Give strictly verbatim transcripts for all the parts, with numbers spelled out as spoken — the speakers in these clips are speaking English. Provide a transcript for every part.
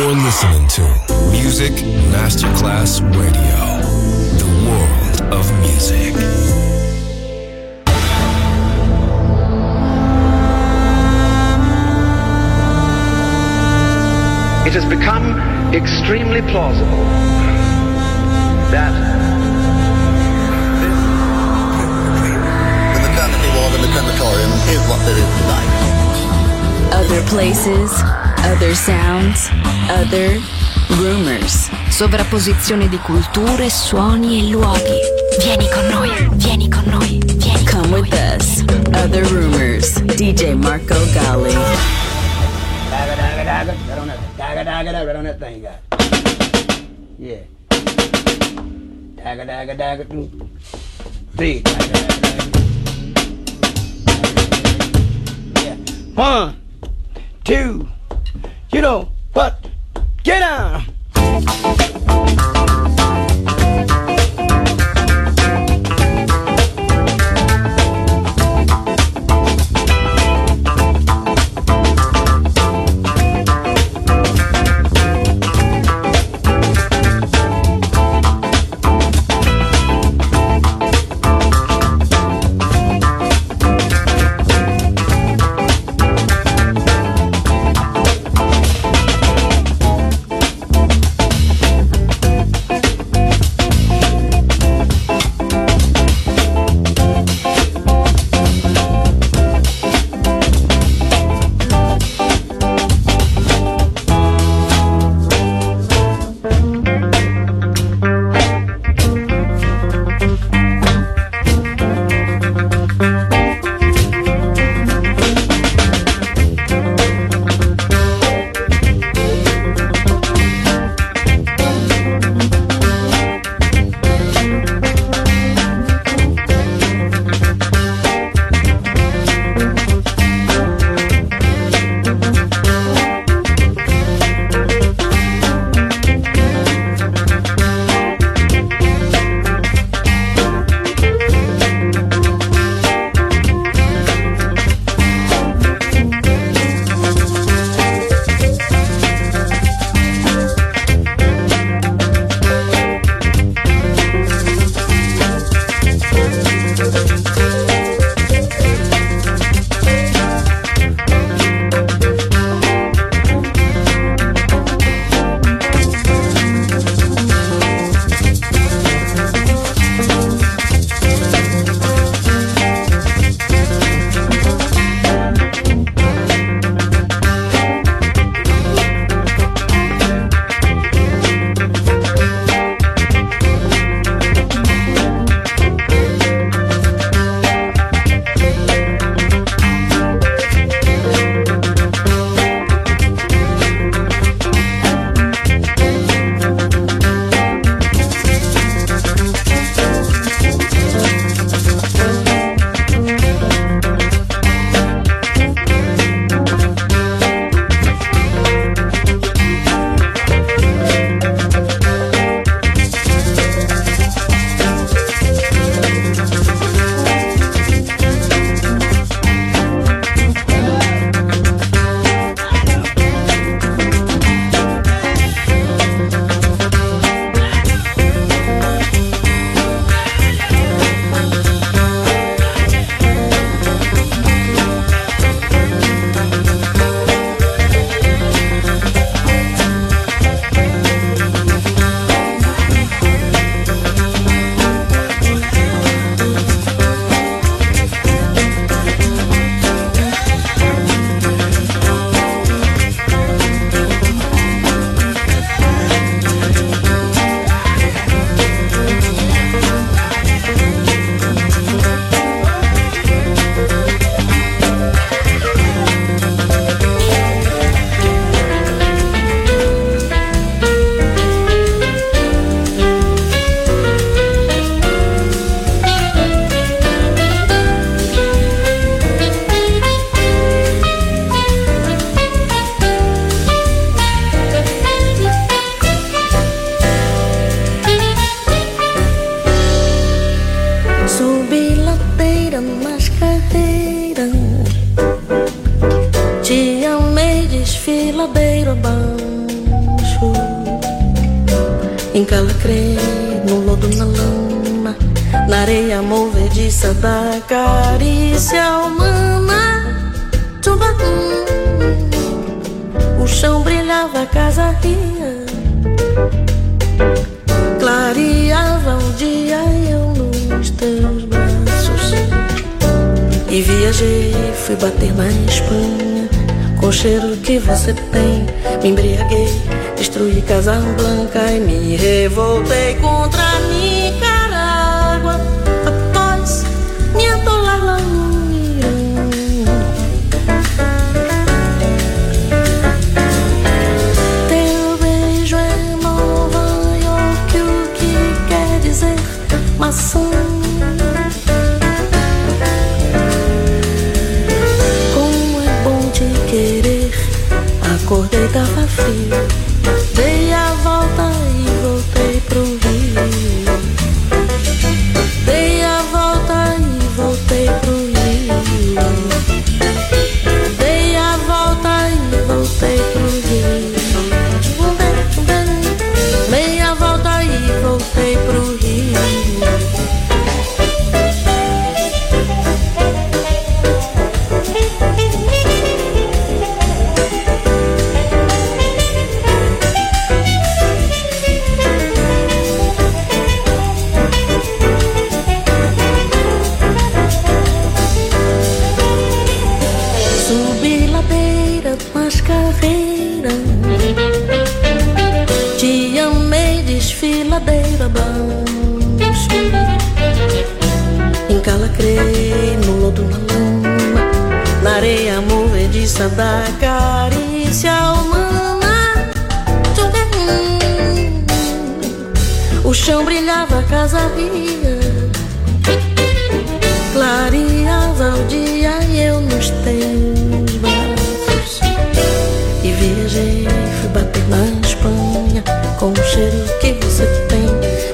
You're listening to Music Masterclass Radio, the world of music. It has become extremely plausible that the maternity ward in the crematorium is what there is tonight. Other places, other sounds, other rumors. Sovrapposizione di culture, suoni e luoghi. Vieni con noi, vieni con noi, vieni con noi. Come with us. Other rumors. D J Marco Gally. Dagger, dagger, on that. Dagger, dagger, dagger, on that thing, guys. Yeah. Dagger, dagger, dagger, do. Big. Dagger, dagger, dagger. Yeah. One, two. You know, but get down. Te amei, desfiladeiro bom. roxo, encala crê, no lodo, na lama, na areia movediça da carícia humana. Tchubatum, o chão brilhava, a casa ria, clareava um dia eu nos teus braços. E viajei, fui bater na Espanha, com o cheiro que você tem, me embriaguei, destruí Casa Blanca e me revoltei contra a Nicarágua, após me atolar lá no Irã. Teu beijo é Nova York, o que quer dizer maçã. Como é bom te querer, acordei, tava frio. Dei a volta e voltei pro Rio. Dei a volta e voltei pro Rio. Dei a volta e voltei pro Rio. Dei a volta e voltei pro Rio. Encalacrei no lodo, na lama, na areia movediça da carícia humana. O chão brilhava, a casa ria, clareava o dia e eu nos teus braços. E viajei, fui bater na Espanha, com o cheiro que você tem,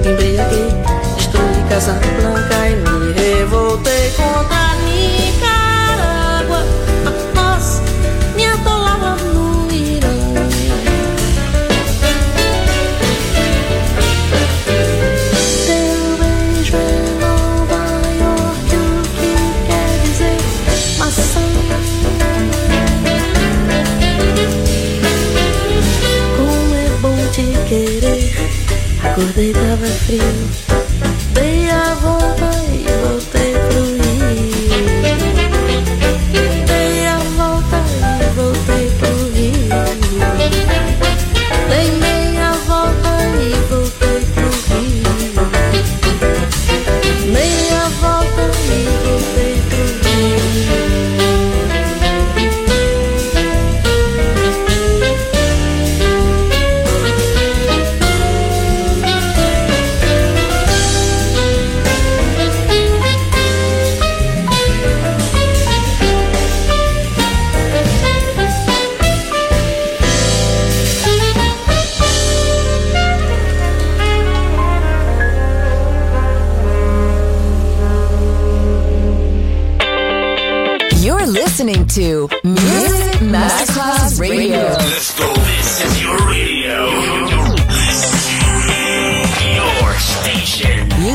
me embriaguei, destruí Casa Blanca e me revoltei contra a Nicarágua, após me atolava no Irã. Teu beijo é Nova York, o que quer dizer maçã. Como é bom te querer, acordei, tava frio. Listening to Music Masterclass Radio. Let's go. This is your radio. Your station.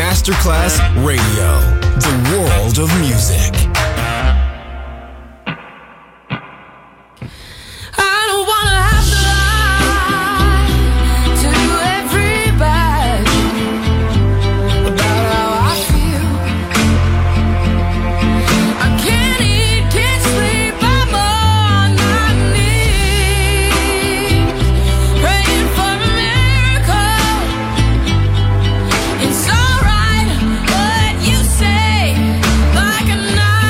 Masterclass Radio, the world of music. I don't wanna have to lie to everybody about how I feel. I can't eat, can't sleep, I'm on my knees, praying for a miracle. It's alright what you say, like a knife.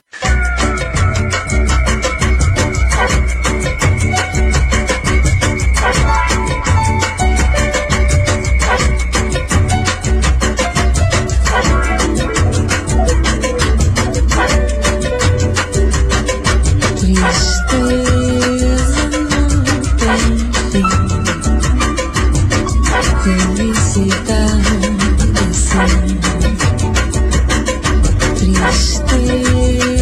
Felicidade, sim. Tristeza.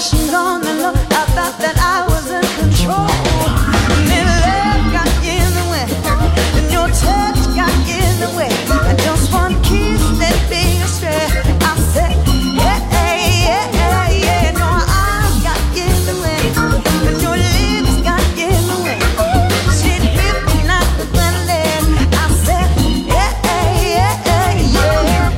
she's on the low. I thought that I was in control. Maybe love got in the way, and your touch got in the way. I just want to kiss that big straight. I said, yeah, yeah, yeah, yeah. No, your eyes got in the way, and your lips got in the way. She dripped me like the grenade. I said, yeah, yeah, yeah, yeah.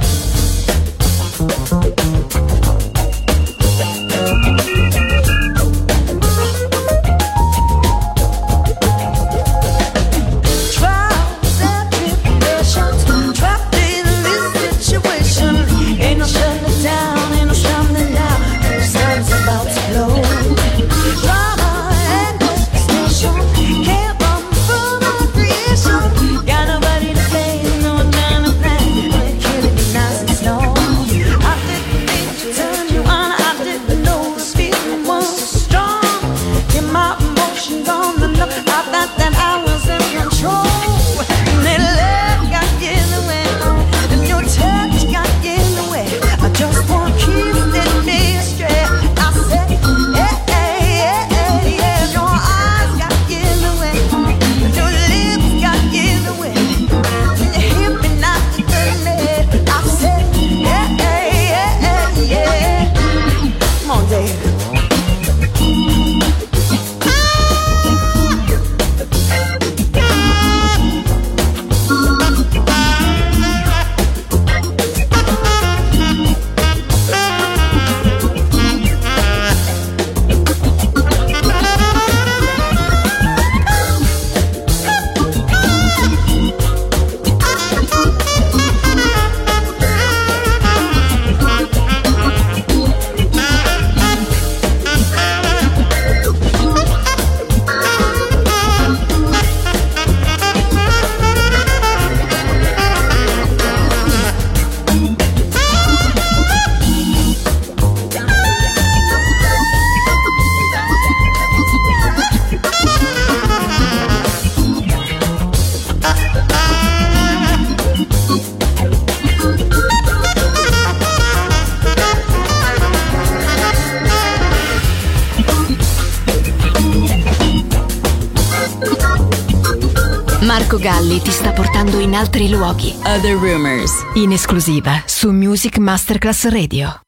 Marco Gally ti sta portando in altri luoghi. Other Rumors, in esclusiva su Music Masterclass Radio.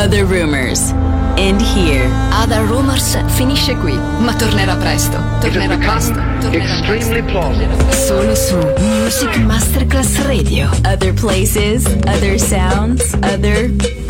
Other Rumors. And here. Other Rumors finisce qui, ma tornerà presto. Tornerà presto. Tornerà presto. Solo su Music Masterclass Radio. Other places, other sounds, other